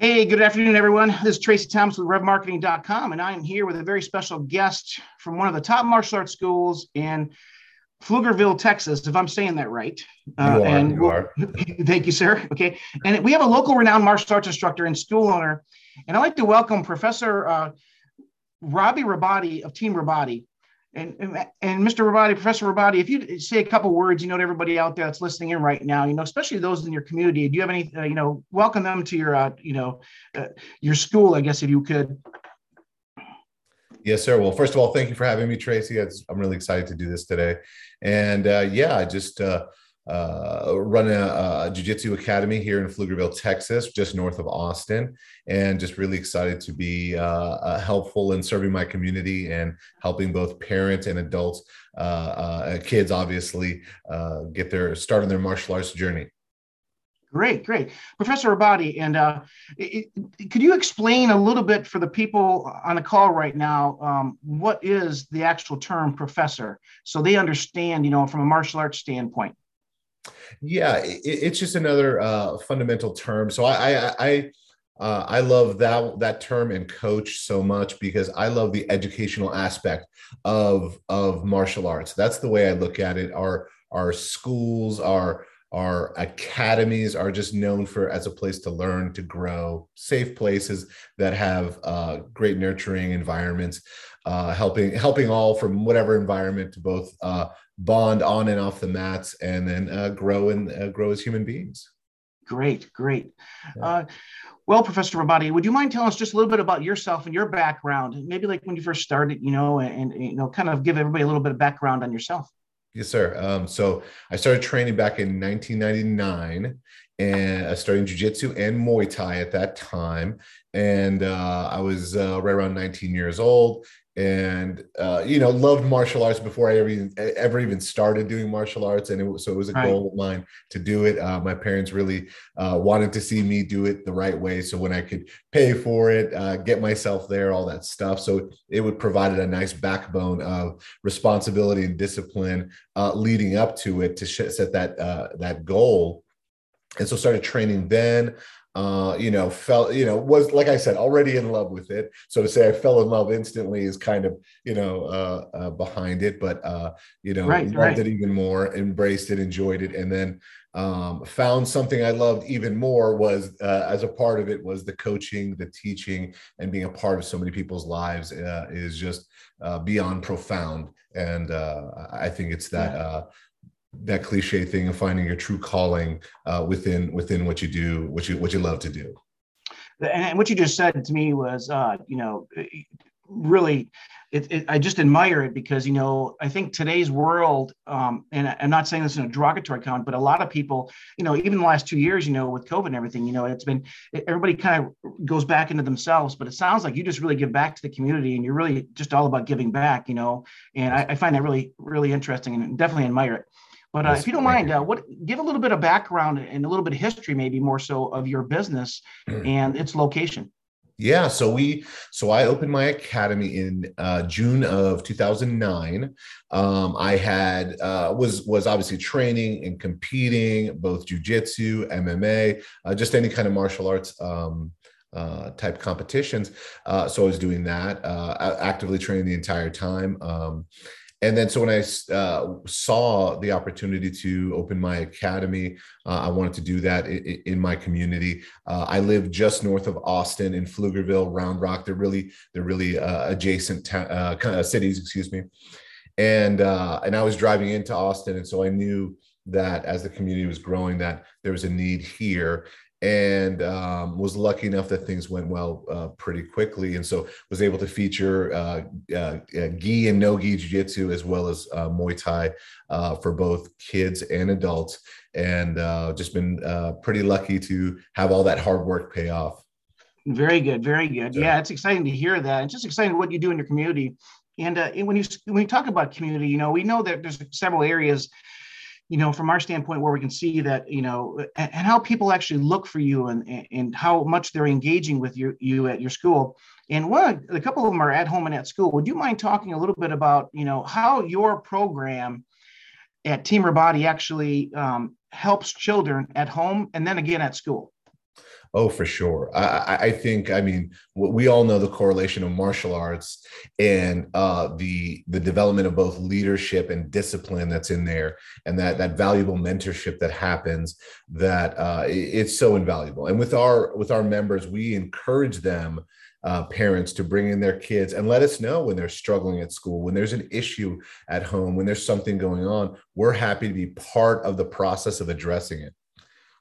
Hey, good afternoon, everyone. This is Tracy Thomas with RevMarketing.com, and I am here with a very special guest from one of the top martial arts schools in Pflugerville, Texas, if I'm saying that right. You are. Thank you, sir. Okay. And we have a local renowned martial arts instructor and school owner, and I'd like to welcome Professor Rabadi of Team Rabadi. And Mr. Rabadi, Professor Rabadi, if you say a couple words, to everybody out there that's listening in right now, especially those in your community, do you have any, welcome them to your school, I guess, if you could. Yes, sir. Well, first of all, thank you for having me, Tracy. I'm really excited to do this today. And I just run a jiu-jitsu academy here in Pflugerville, Texas, just north of Austin, and just really excited to be helpful in serving my community and helping both parents and adults, kids, obviously, get their start on their martial arts journey. Great. Professor Rabadi, and could you explain a little bit for the people on the call right now, what is the actual term professor, so they understand, from a martial arts standpoint? Yeah, it's just another fundamental term. So I love that term and coach so much because I love the educational aspect of martial arts. That's the way I look at it. Our schools, our academies are just known for as a place to learn, to grow, safe places that have great nurturing environments, helping all from whatever environment to both bond on and off the mats, and then grow as human beings. Great. Yeah. Well, Professor Rabadi, would you mind telling us just a little bit about yourself and your background, maybe like when you first started, and kind of give everybody a little bit of background on yourself? Yes, sir. So I started training back in 1999, and I started jiu-jitsu and Muay Thai at that time. And I was right around 19 years old, and loved martial arts before I ever even started doing martial arts. And so it was a goal of mine to do it. My parents really wanted to see me do it the right way, so when I could pay for it, get myself there, all that stuff. So it would provide a nice backbone of responsibility and discipline leading up to it to set that goal. And so started training then. Was, like I said, already in love with it. So to say I fell in love instantly is kind of, behind it, but, loved it even more, embraced it, enjoyed it. And then, found something I loved even more was, as a part of it was the coaching, the teaching, and being a part of so many people's lives, is just, beyond profound. And, I think it's that cliche thing of finding your true calling within what you do, what you love to do. And what you just said to me was, really, I just admire it because, I think today's world, and I'm not saying this in a derogatory comment, but a lot of people, even the last 2 years, with COVID and everything, it's been, everybody kind of goes back into themselves, but it sounds like you just really give back to the community and you're really just all about giving back, and I find that really, really interesting and definitely admire it. But if you don't mind, give a little bit of background and a little bit of history, maybe more so, of your business and its location. Yeah, so I opened my academy in June of 2009. I had was obviously training and competing both jiu-jitsu, MMA, just any kind of martial arts type competitions. So I was doing that, actively training the entire time. And then, so when I saw the opportunity to open my academy, I wanted to do that in my community. I live just north of Austin in Pflugerville, Round Rock. They're really adjacent cities, excuse me. And I was driving into Austin, and so I knew that as the community was growing, that there was a need here. And was lucky enough that things went well pretty quickly, and so was able to feature gi and no gi jiu-jitsu as well as Muay Thai for both kids and adults, and just been pretty lucky to have all that hard work pay off. Very good. Yeah, it's exciting to hear that. It's just exciting what you do in your community. And when you talk about community, we know that there's several areas, from our standpoint, where we can see that, and how people actually look for you and how much they're engaging with you at your school. And a couple of them are at home and at school. Would you mind talking a little bit about, how your program at Team Rabadi actually helps children at home and then again at school? Oh, for sure. I think, I mean, we all know the correlation of martial arts and the development of both leadership and discipline that's in there, and that valuable mentorship that happens, that it's so invaluable. And with our members, we encourage them, parents, to bring in their kids and let us know when they're struggling at school, when there's an issue at home, when there's something going on. We're happy to be part of the process of addressing it.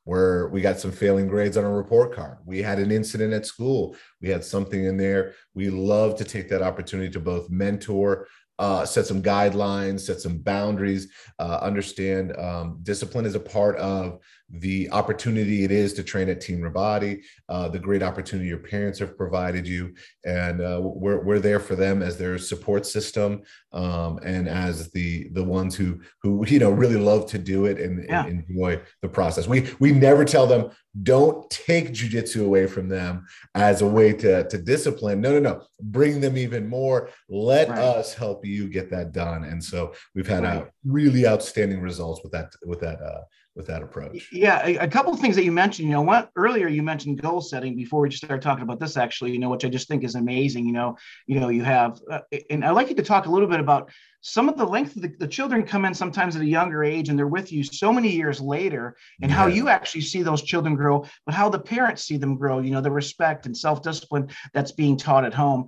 Where we got some failing grades on a report card, we had an incident at school, we had something in there. We love to take that opportunity to both mentor, set some guidelines, set some boundaries, understand discipline is a part of the opportunity it is to train at Team Rabadi, the great opportunity your parents have provided you. And we're there for them as their support system, and as the ones who really love to do it and enjoy the process. We never tell them, don't take jiu-jitsu away from them as a way to discipline. No. Bring them even more. Let us help you get that done. And so we've had a really outstanding results with that approach. Yeah. A couple of things that you mentioned, earlier you mentioned goal setting before we just started talking about this, actually, which I just think is amazing. You have, and I'd like you to talk a little bit about some of the length of the children come in sometimes at a younger age and they're with you so many years later, and how you actually see those children grow, but how the parents see them grow, the respect and self-discipline that's being taught at home,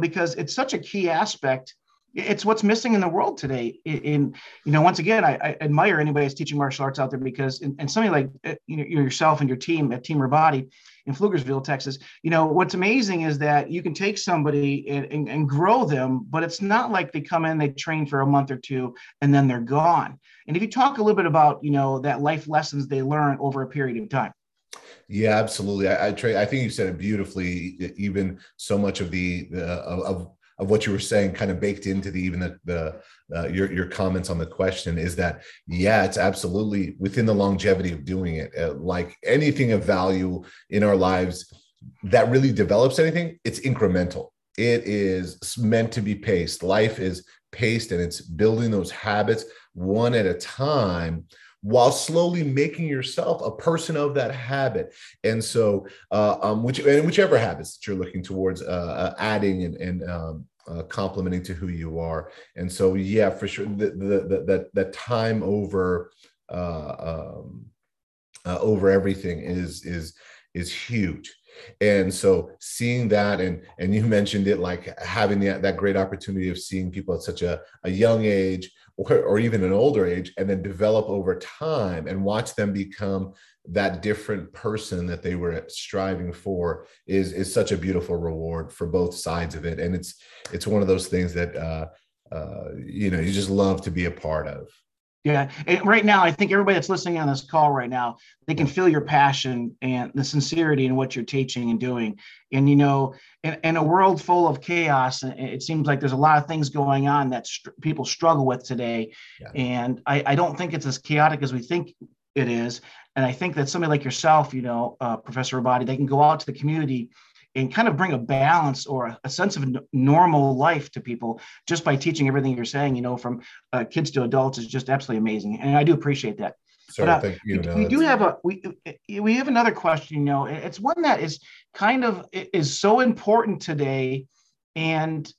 because it's such a key aspect. It's what's missing in the world today. Once again, I admire anybody that's teaching martial arts out there, because, and somebody like yourself and your team at Team Rabadi in Pflugerville, Texas, what's amazing is that you can take somebody and grow them, but it's not like they come in, they train for a month or two, and then they're gone. And if you talk a little bit about, that life lessons they learn over a period of time. Yeah, absolutely. I think you said it beautifully. Even so much of the what you were saying kind of baked into your comments on the question is that, it's absolutely within the longevity of doing it. Like anything of value in our lives that really develops anything, it's incremental. It is meant to be paced. Life is paced, and it's building those habits one at a time, while slowly making yourself a person of that habit. And so, whichever habits that you're looking towards adding and complementing to who you are. And so, for sure, the time over everything is huge. And so seeing that, and you mentioned it, like having that great opportunity of seeing people at such a young age, or even an older age, and then develop over time and watch them become that different person that they were striving for is such a beautiful reward for both sides of it. And it's one of those things that, you just love to be a part of. Yeah. And right now, I think everybody that's listening on this call right now, they can feel your passion and the sincerity in what you're teaching and doing. And, in a world full of chaos, and it seems like there's a lot of things going on that people struggle with today. Yeah. And I don't think it's as chaotic as we think it is. And I think that somebody like yourself, Professor Rabadi, they can go out to the community and kind of bring a balance or a sense of normal life to people just by teaching everything you're saying, from kids to adults, is just absolutely amazing. And I do appreciate that. Sorry, but, thank you. We do have we have another question, it's one that is kind of is so important today. And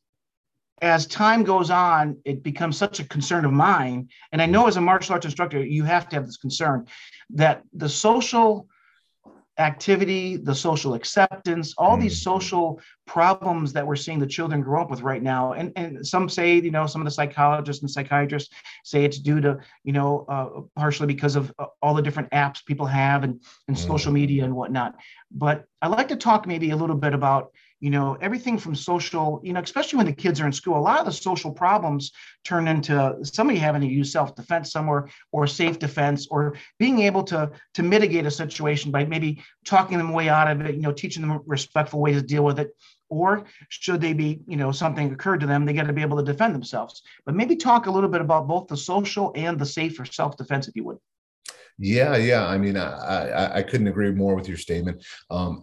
as time goes on, it becomes such a concern of mine. And I know as a martial arts instructor, you have to have this concern that the social activity, the social acceptance, all these social problems that we're seeing the children grow up with right now. And some say, some of the psychologists and psychiatrists say it's due to, partially because of all the different apps people have and social media and whatnot. But I'd like to talk maybe a little bit about, everything from social, especially when the kids are in school, a lot of the social problems turn into somebody having to use self-defense somewhere, or safe defense, or being able to mitigate a situation by maybe talking them way out of it, teaching them respectful ways to deal with it. Or should they be, something occurred to them, they got to be able to defend themselves. But maybe talk a little bit about both the social and the safer self-defense, if you would. Yeah. I mean, I couldn't agree more with your statement.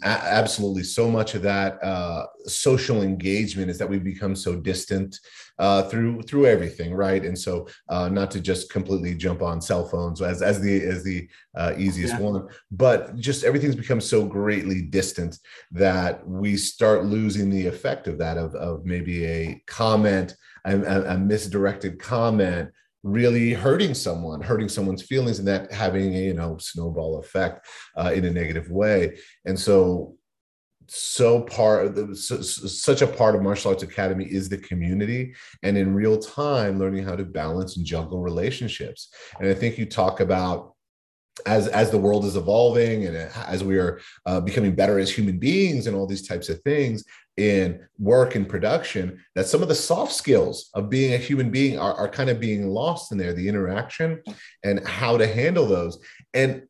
Absolutely. So much of that social engagement is that we've become so distant through everything, right? And so not to just completely jump on cell phones as the easiest one, but just everything's become so greatly distant that we start losing the effect of that, of maybe a comment, a misdirected comment, really hurting someone's feelings, and that having a snowball effect in a negative way. And such a part of martial arts academy is the community, and in real time learning how to balance and juggle relationships. And I think you talk about as the world is evolving and as we are becoming better as human beings and all these types of things in work and production, that some of the soft skills of being a human being are kind of being lost in there, the interaction and how to handle those. And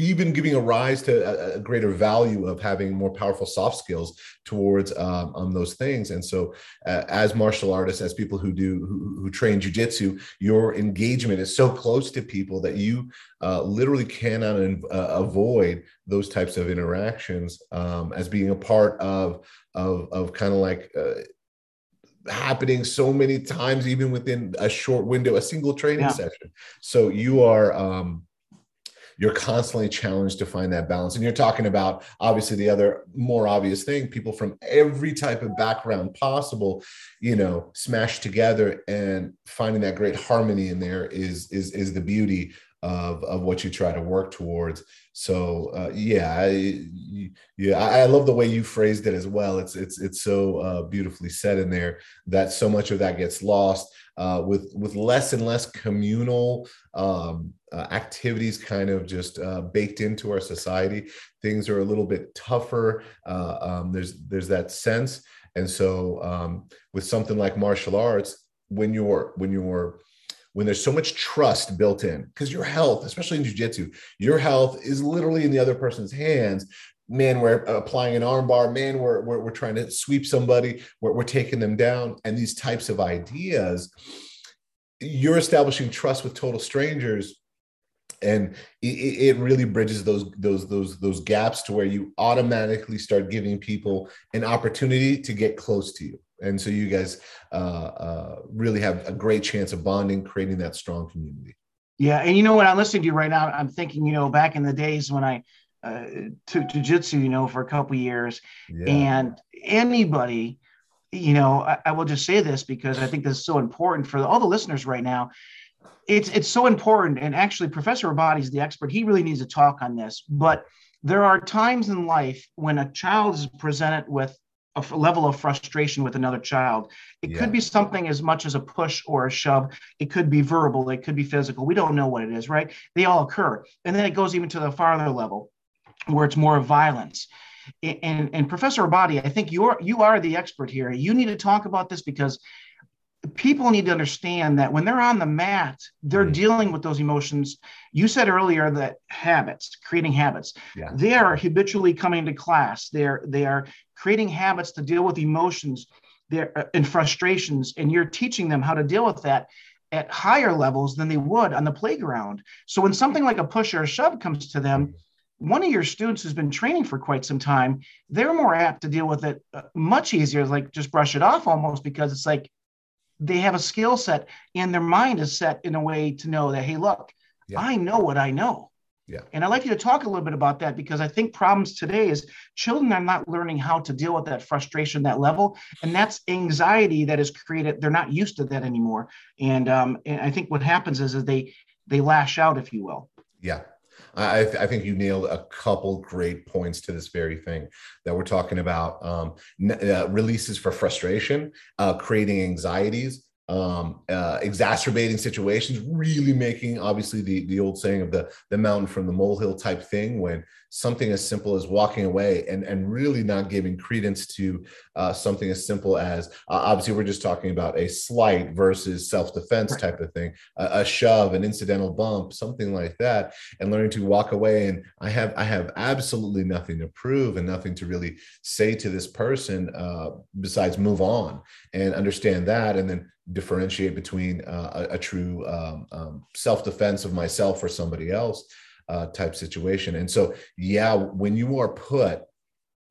even giving a rise to a greater value of having more powerful soft skills towards on those things. And so as martial artists, as people who train jiu-jitsu, your engagement is so close to people that you literally cannot avoid those types of interactions as being a part of kind of like happening so many times, even within a short window, a single training session. So you are, you're constantly challenged to find that balance. And you're talking about, obviously, the other more obvious thing, people from every type of background possible, smashed together, and finding that great harmony in there is the beauty of what you try to work towards. So, I love the way you phrased it as well. It's so beautifully said in there, that so much of that gets lost with less and less communal activities kind of just baked into our society. Things are a little bit tougher. There's that sense. And so with something like martial arts, when there's so much trust built in, because your health, especially in jiu-jitsu, your health is literally in the other person's hands. Man, we're applying an armbar. Man, we're trying to sweep somebody. We're taking them down. And these types of ideas, you're establishing trust with total strangers, and it really bridges those gaps to where you automatically start giving people an opportunity to get close to you. And so you guys really have a great chance of bonding, creating that strong community. Yeah. And when I'm listening to you right now, I'm thinking, back in the days when I took jiu-jitsu, for a couple of years, and anybody, I will just say this because I think this is so important for all the listeners right now. It's so important. And actually, Professor Rabadi is the expert. He really needs to talk on this. But there are times in life when a child is presented with a level of frustration with another child. It could be something as much as a push or a shove. It could be verbal. It could be physical. We don't know what it is, right? They all occur. And then it goes even to the farther level where it's more violence. And Professor Rabadi, I think you are the expert here. You need to talk about this because people need to understand that when they're on the mat, they're dealing with those emotions. You said earlier that creating habits, they are habitually coming to class. They are creating habits to deal with emotions and frustrations. And you're teaching them how to deal with that at higher levels than they would on the playground. So when something like a push or a shove comes to them, one of your students who's been training for quite some time, they're more apt to deal with it much easier, like just brush it off almost, because it's like, they have a skill set and their mind is set in a way to know that, hey, look, I know what I know. Yeah. And I'd like you to talk a little bit about that, because I think problems today is children are not learning how to deal with that frustration, that level. And that's anxiety that is created. They're not used to that anymore. And I think what happens is they lash out, if you will. Yeah. I think you nailed a couple great points to this very thing that we're talking about. Releases for frustration, creating anxieties, exacerbating situations, really making, obviously, the old saying of the mountain from the molehill type thing, when something as simple as walking away and really not giving credence to something as simple as, obviously, we're just talking about a slight versus self-defense type of thing, a shove, an incidental bump, something like that, and learning to walk away. And I have absolutely nothing to prove and nothing to really say to this person besides move on and understand that. And then differentiate between a true self-defense of myself or somebody else type situation. And so, yeah, when you are put,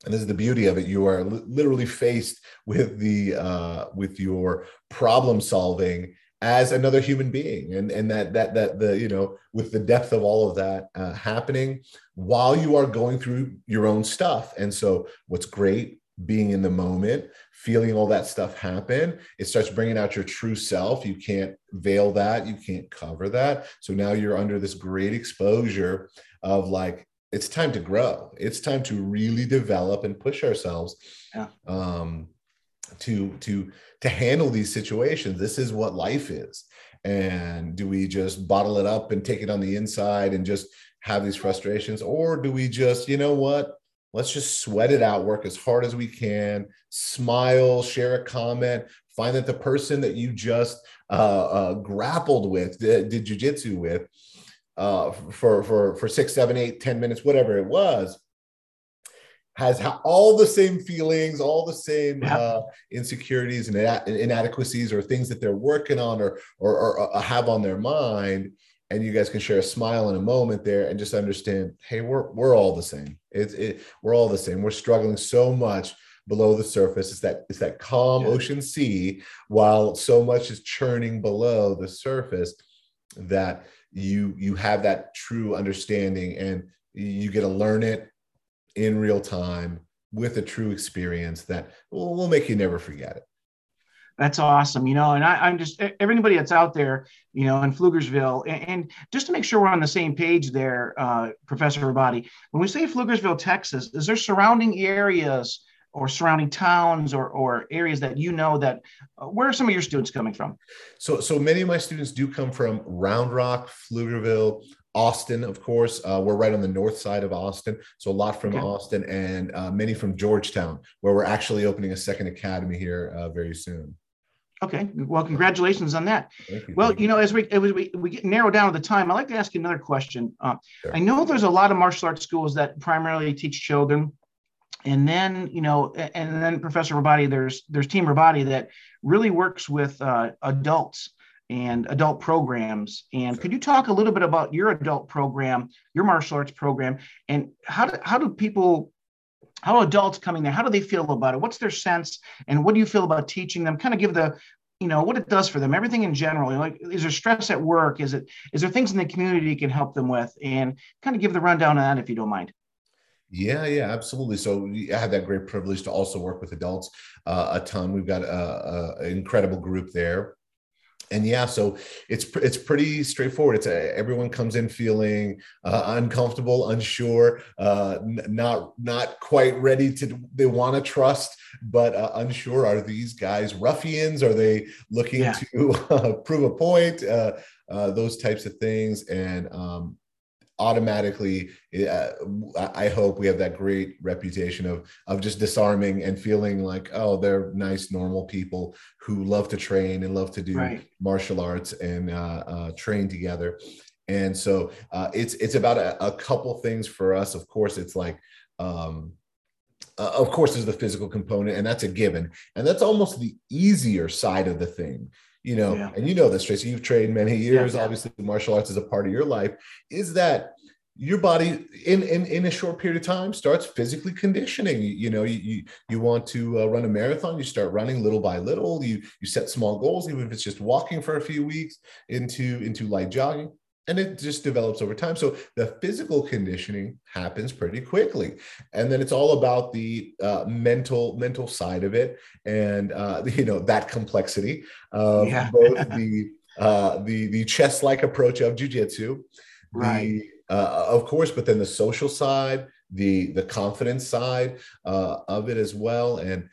and this is the beauty of it, you are literally faced with the with your problem solving as another human being, and that the, you know, with the depth of all of that happening while you are going through your own stuff. And so what's great, being in the moment, feeling all that stuff happen, it starts bringing out your true self. You can't veil that, you can't cover that. So now you're under this great exposure of like, it's time to grow. It's time to really develop and push ourselves. Yeah. To handle these situations. This is what life is. And do we just bottle it up and take it on the inside and just have these frustrations? Or do we just, you know what, let's just sweat it out, work as hard as we can, smile, share a comment, find that the person that you just grappled with, did jujitsu with for 6, 7, 8, 10 minutes, whatever it was, has all the same feelings, all the same insecurities and inadequacies or things that they're working on or have on their mind. And you guys can share a smile in a moment there and just understand, hey, we're all the same. We're all the same. We're struggling so much below the surface. It's that calm ocean sea, while so much is churning below the surface, that you have that true understanding, and you get to learn it in real time with a true experience that will make you never forget it. That's awesome. You know, and I'm just, everybody that's out there, you know, in Pflugerville, and just to make sure we're on the same page there, Professor Rabadi, when we say Pflugerville, Texas, is there surrounding areas or surrounding towns or areas that, you know, that where are some of your students coming from? So many of my students do come from Round Rock, Pflugerville, Austin, of course. We're right on the north side of Austin. So a lot from Austin, and many from Georgetown, where we're actually opening a second academy here very soon. Okay. Well, congratulations on that. Thank you. Well, you know, as we get narrowed down to the time, I'd like to ask you another question. Sure. I know there's a lot of martial arts schools that primarily teach children. And then, you know, and then Professor Rabadi, there's Team Rabadi that really works with adults and adult programs. And could you talk a little bit about your adult program, your martial arts program, and how do adults coming there, how do they feel about it? What's their sense? And what do you feel about teaching them? Kind of give the, you know, what it does for them, everything in general. Like, is there stress at work? Is there things in the community you can help them with? And kind of give the rundown on that, if you don't mind. Yeah, absolutely. So I had that great privilege to also work with adults a ton. We've got an incredible group there. And yeah, so it's pretty straightforward. It's everyone comes in feeling uncomfortable, unsure, not quite ready to. They want to trust, but unsure. Are these guys ruffians? Are they looking to prove a point? Those types of things, and automatically, I hope we have that great reputation of just disarming and feeling like, oh, they're nice, normal people who love to train and love to do martial arts and train together. And so it's about a couple things for us. Of course, it's like, of course, there's the physical component, and that's a given. And that's almost the easier side of the thing. You know, and you know this, Tracy, you've trained many years, obviously martial arts is a part of your life, is that your body in a short period of time starts physically conditioning. You know, you want to run a marathon, you start running little by little, you set small goals, even if it's just walking for a few weeks into light jogging, and it just develops over time. So the physical conditioning happens pretty quickly. And then it's all about the mental side of it. And, you know, that complexity of both the chess-like approach of jujitsu, of course, but then the social side, the confidence side of it as well. And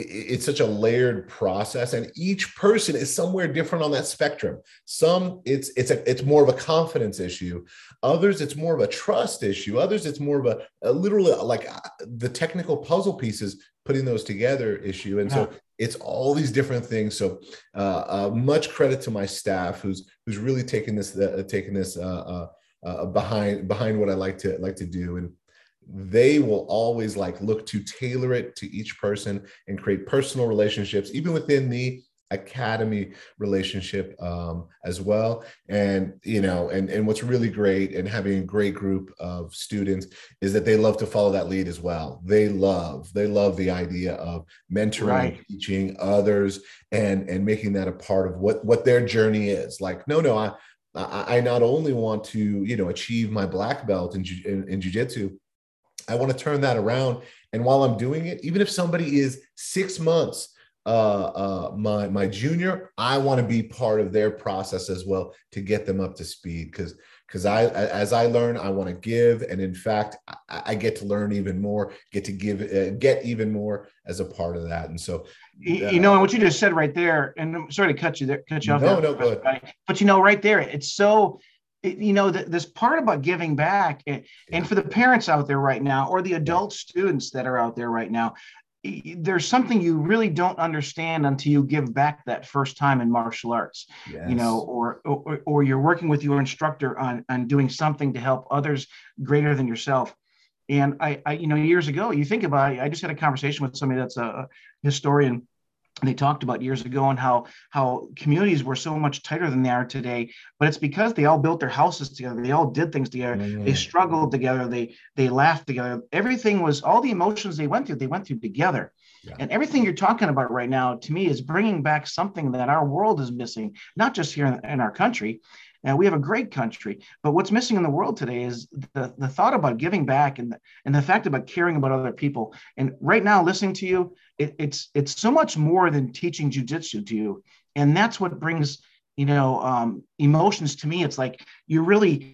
it's such a layered process, and each person is somewhere different on that spectrum. Some it's more of a confidence issue. Others, it's more of a trust issue. Others, it's more of a literally like the technical puzzle pieces, putting those together issue. And so it's all these different things. So much credit to my staff who's really taking this behind what I like to do. And they will always look to tailor it to each person and create personal relationships, even within the academy relationship as well. And, you know, and what's really great and having a great group of students is that they love to follow that lead as well. They love the idea of mentoring, right, teaching others and making that a part of what their journey is. Like, I not only want to, achieve my black belt in jiu-jitsu, I want to turn that around. And while I'm doing it, even if somebody is 6 months my junior, I want to be part of their process as well to get them up to speed. Because as I learn, I want to give, and in fact, I get to learn even more, get to give, get even more as a part of that. And so, and what you just said right there, and I'm sorry to cut you off. No, go ahead. But right there, it's so. This part about giving back, and for the parents out there right now, or the adult students that are out there right now, there's something you really don't understand until you give back that first time in martial arts, or you're working with your instructor on doing something to help others greater than yourself. And I years ago, you think about it, I just had a conversation with somebody that's a historian. They talked about years ago and how communities were so much tighter than they are today, but it's because they all built their houses together. They all did things together. Mm-hmm. They struggled together. They laughed together. Everything was, all the emotions they went through together. Yeah. And everything you're talking about right now, to me, is bringing back something that our world is missing, not just here in our country. Now, we have a great country, but what's missing in the world today is the thought about giving back and the fact about caring about other people. And right now, listening to you, it's so much more than teaching jiu-jitsu to you. And that's what brings, emotions to me. It's like you're really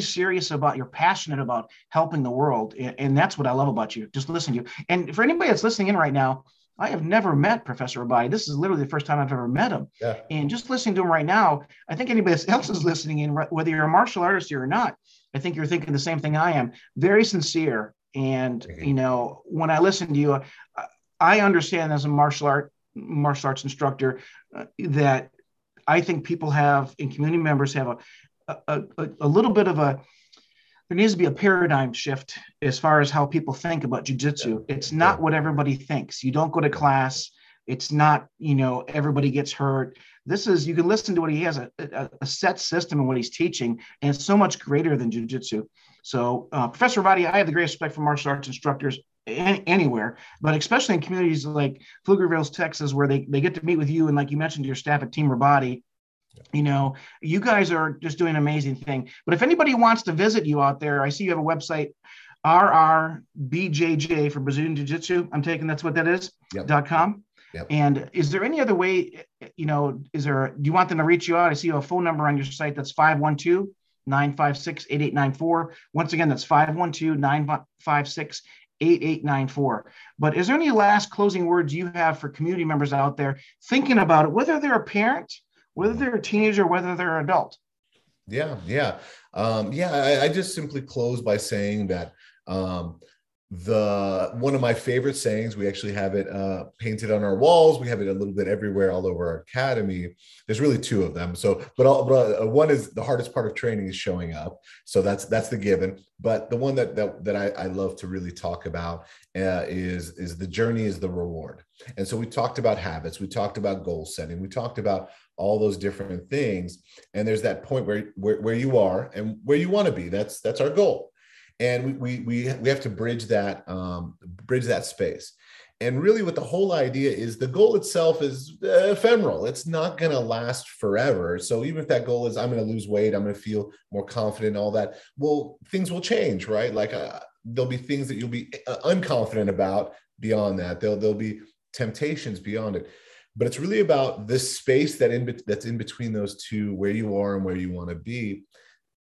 serious about, you're passionate about helping the world. And that's what I love about you. Just listen to you. And for anybody that's listening in right now, I have never met Professor Rabadi. This is literally the first time I've ever met him. Yeah. And just listening to him right now, I think anybody else is listening in, whether you're a martial artist or not, I think you're thinking the same thing I am. Very sincere. And, when I listen to you, I understand as a martial arts instructor that I think people have, and community members have a little bit of a, there needs to be a paradigm shift as far as how people think about jiu-jitsu. It's not what everybody thinks. You don't go to class. It's not, everybody gets hurt. This is, you can listen to what he has, a set system and what he's teaching, and it's so much greater than jiu-jitsu. So Professor Rabadi, I have the greatest respect for martial arts instructors anywhere, but especially in communities like Pflugerville, Texas, where they get to meet with you. And like you mentioned, your staff at Team Rabadi, you guys are just doing an amazing thing. But if anybody wants to visit you out there, I see you have a website, rrbjj, for Brazilian Jiu-Jitsu. I'm taking that's what that is, .com. Yep. And is there any other way, do you want them to reach you out? I see you have a phone number on your site. That's 512-956-8894. Once again, that's 512-956-8894. But is there any last closing words you have for community members out there thinking about it, whether they're a parent, whether they're a teenager, whether they're an adult? I just simply close by saying that one of my favorite sayings, we actually have it painted on our walls. We have it a little bit everywhere, all over our academy. There's really two of them. So, but one is, the hardest part of training is showing up. So that's the given. But the one that I love to really talk about is the journey is the reward. And so we talked about habits, we talked about goal setting, we talked about all those different things. And there's that point where you are and where you want to be. That's our goal. And we have to bridge that space. And really what the whole idea is, the goal itself is ephemeral. It's not going to last forever. So even if that goal is, I'm going to lose weight, I'm going to feel more confident, all that, well, things will change, right? Like there'll be things that you'll be unconfident about beyond that. There'll be temptations beyond it. But it's really about this space that's in between those two, where you are and where you want to be,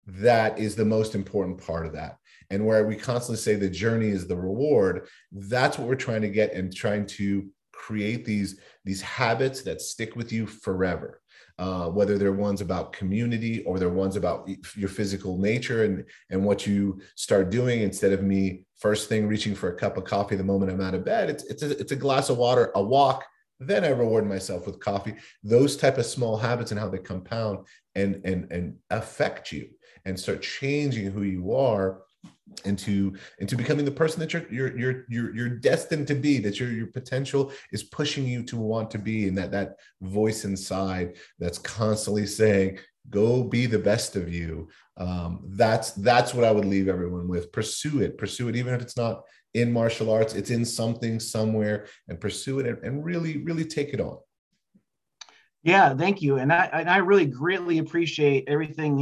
that is the most important part of that. And where we constantly say the journey is the reward, that's what we're trying to get, and trying to create these habits that stick with you forever, whether they're ones about community or they're ones about your physical nature and what you start doing. Instead of me first thing reaching for a cup of coffee the moment I'm out of bed, it's a glass of water, a walk, then I reward myself with coffee. Those type of small habits and how they compound and affect you and start changing who you are into becoming the person that you're destined to be, that your potential is pushing you to want to be, and that voice inside that's constantly saying, go be the best of you. That's what I would leave everyone with. Pursue it, even if it's not in martial arts, it's in something somewhere, and pursue it and really, really take it on. Yeah, thank you. And I really greatly appreciate everything,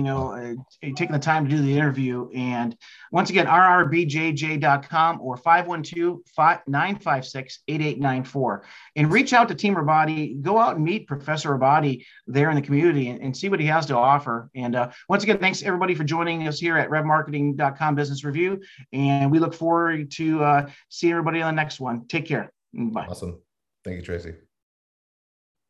taking the time to do the interview. And once again, rrbjj.com or 512-956-8894. And reach out to Team Rabadi. Go out and meet Professor Rabadi there in the community and see what he has to offer. And once again, thanks everybody for joining us here at RevMarketing.com Business Review. And we look forward to seeing everybody on the next one. Take care. Bye. Awesome. Thank you, Tracy.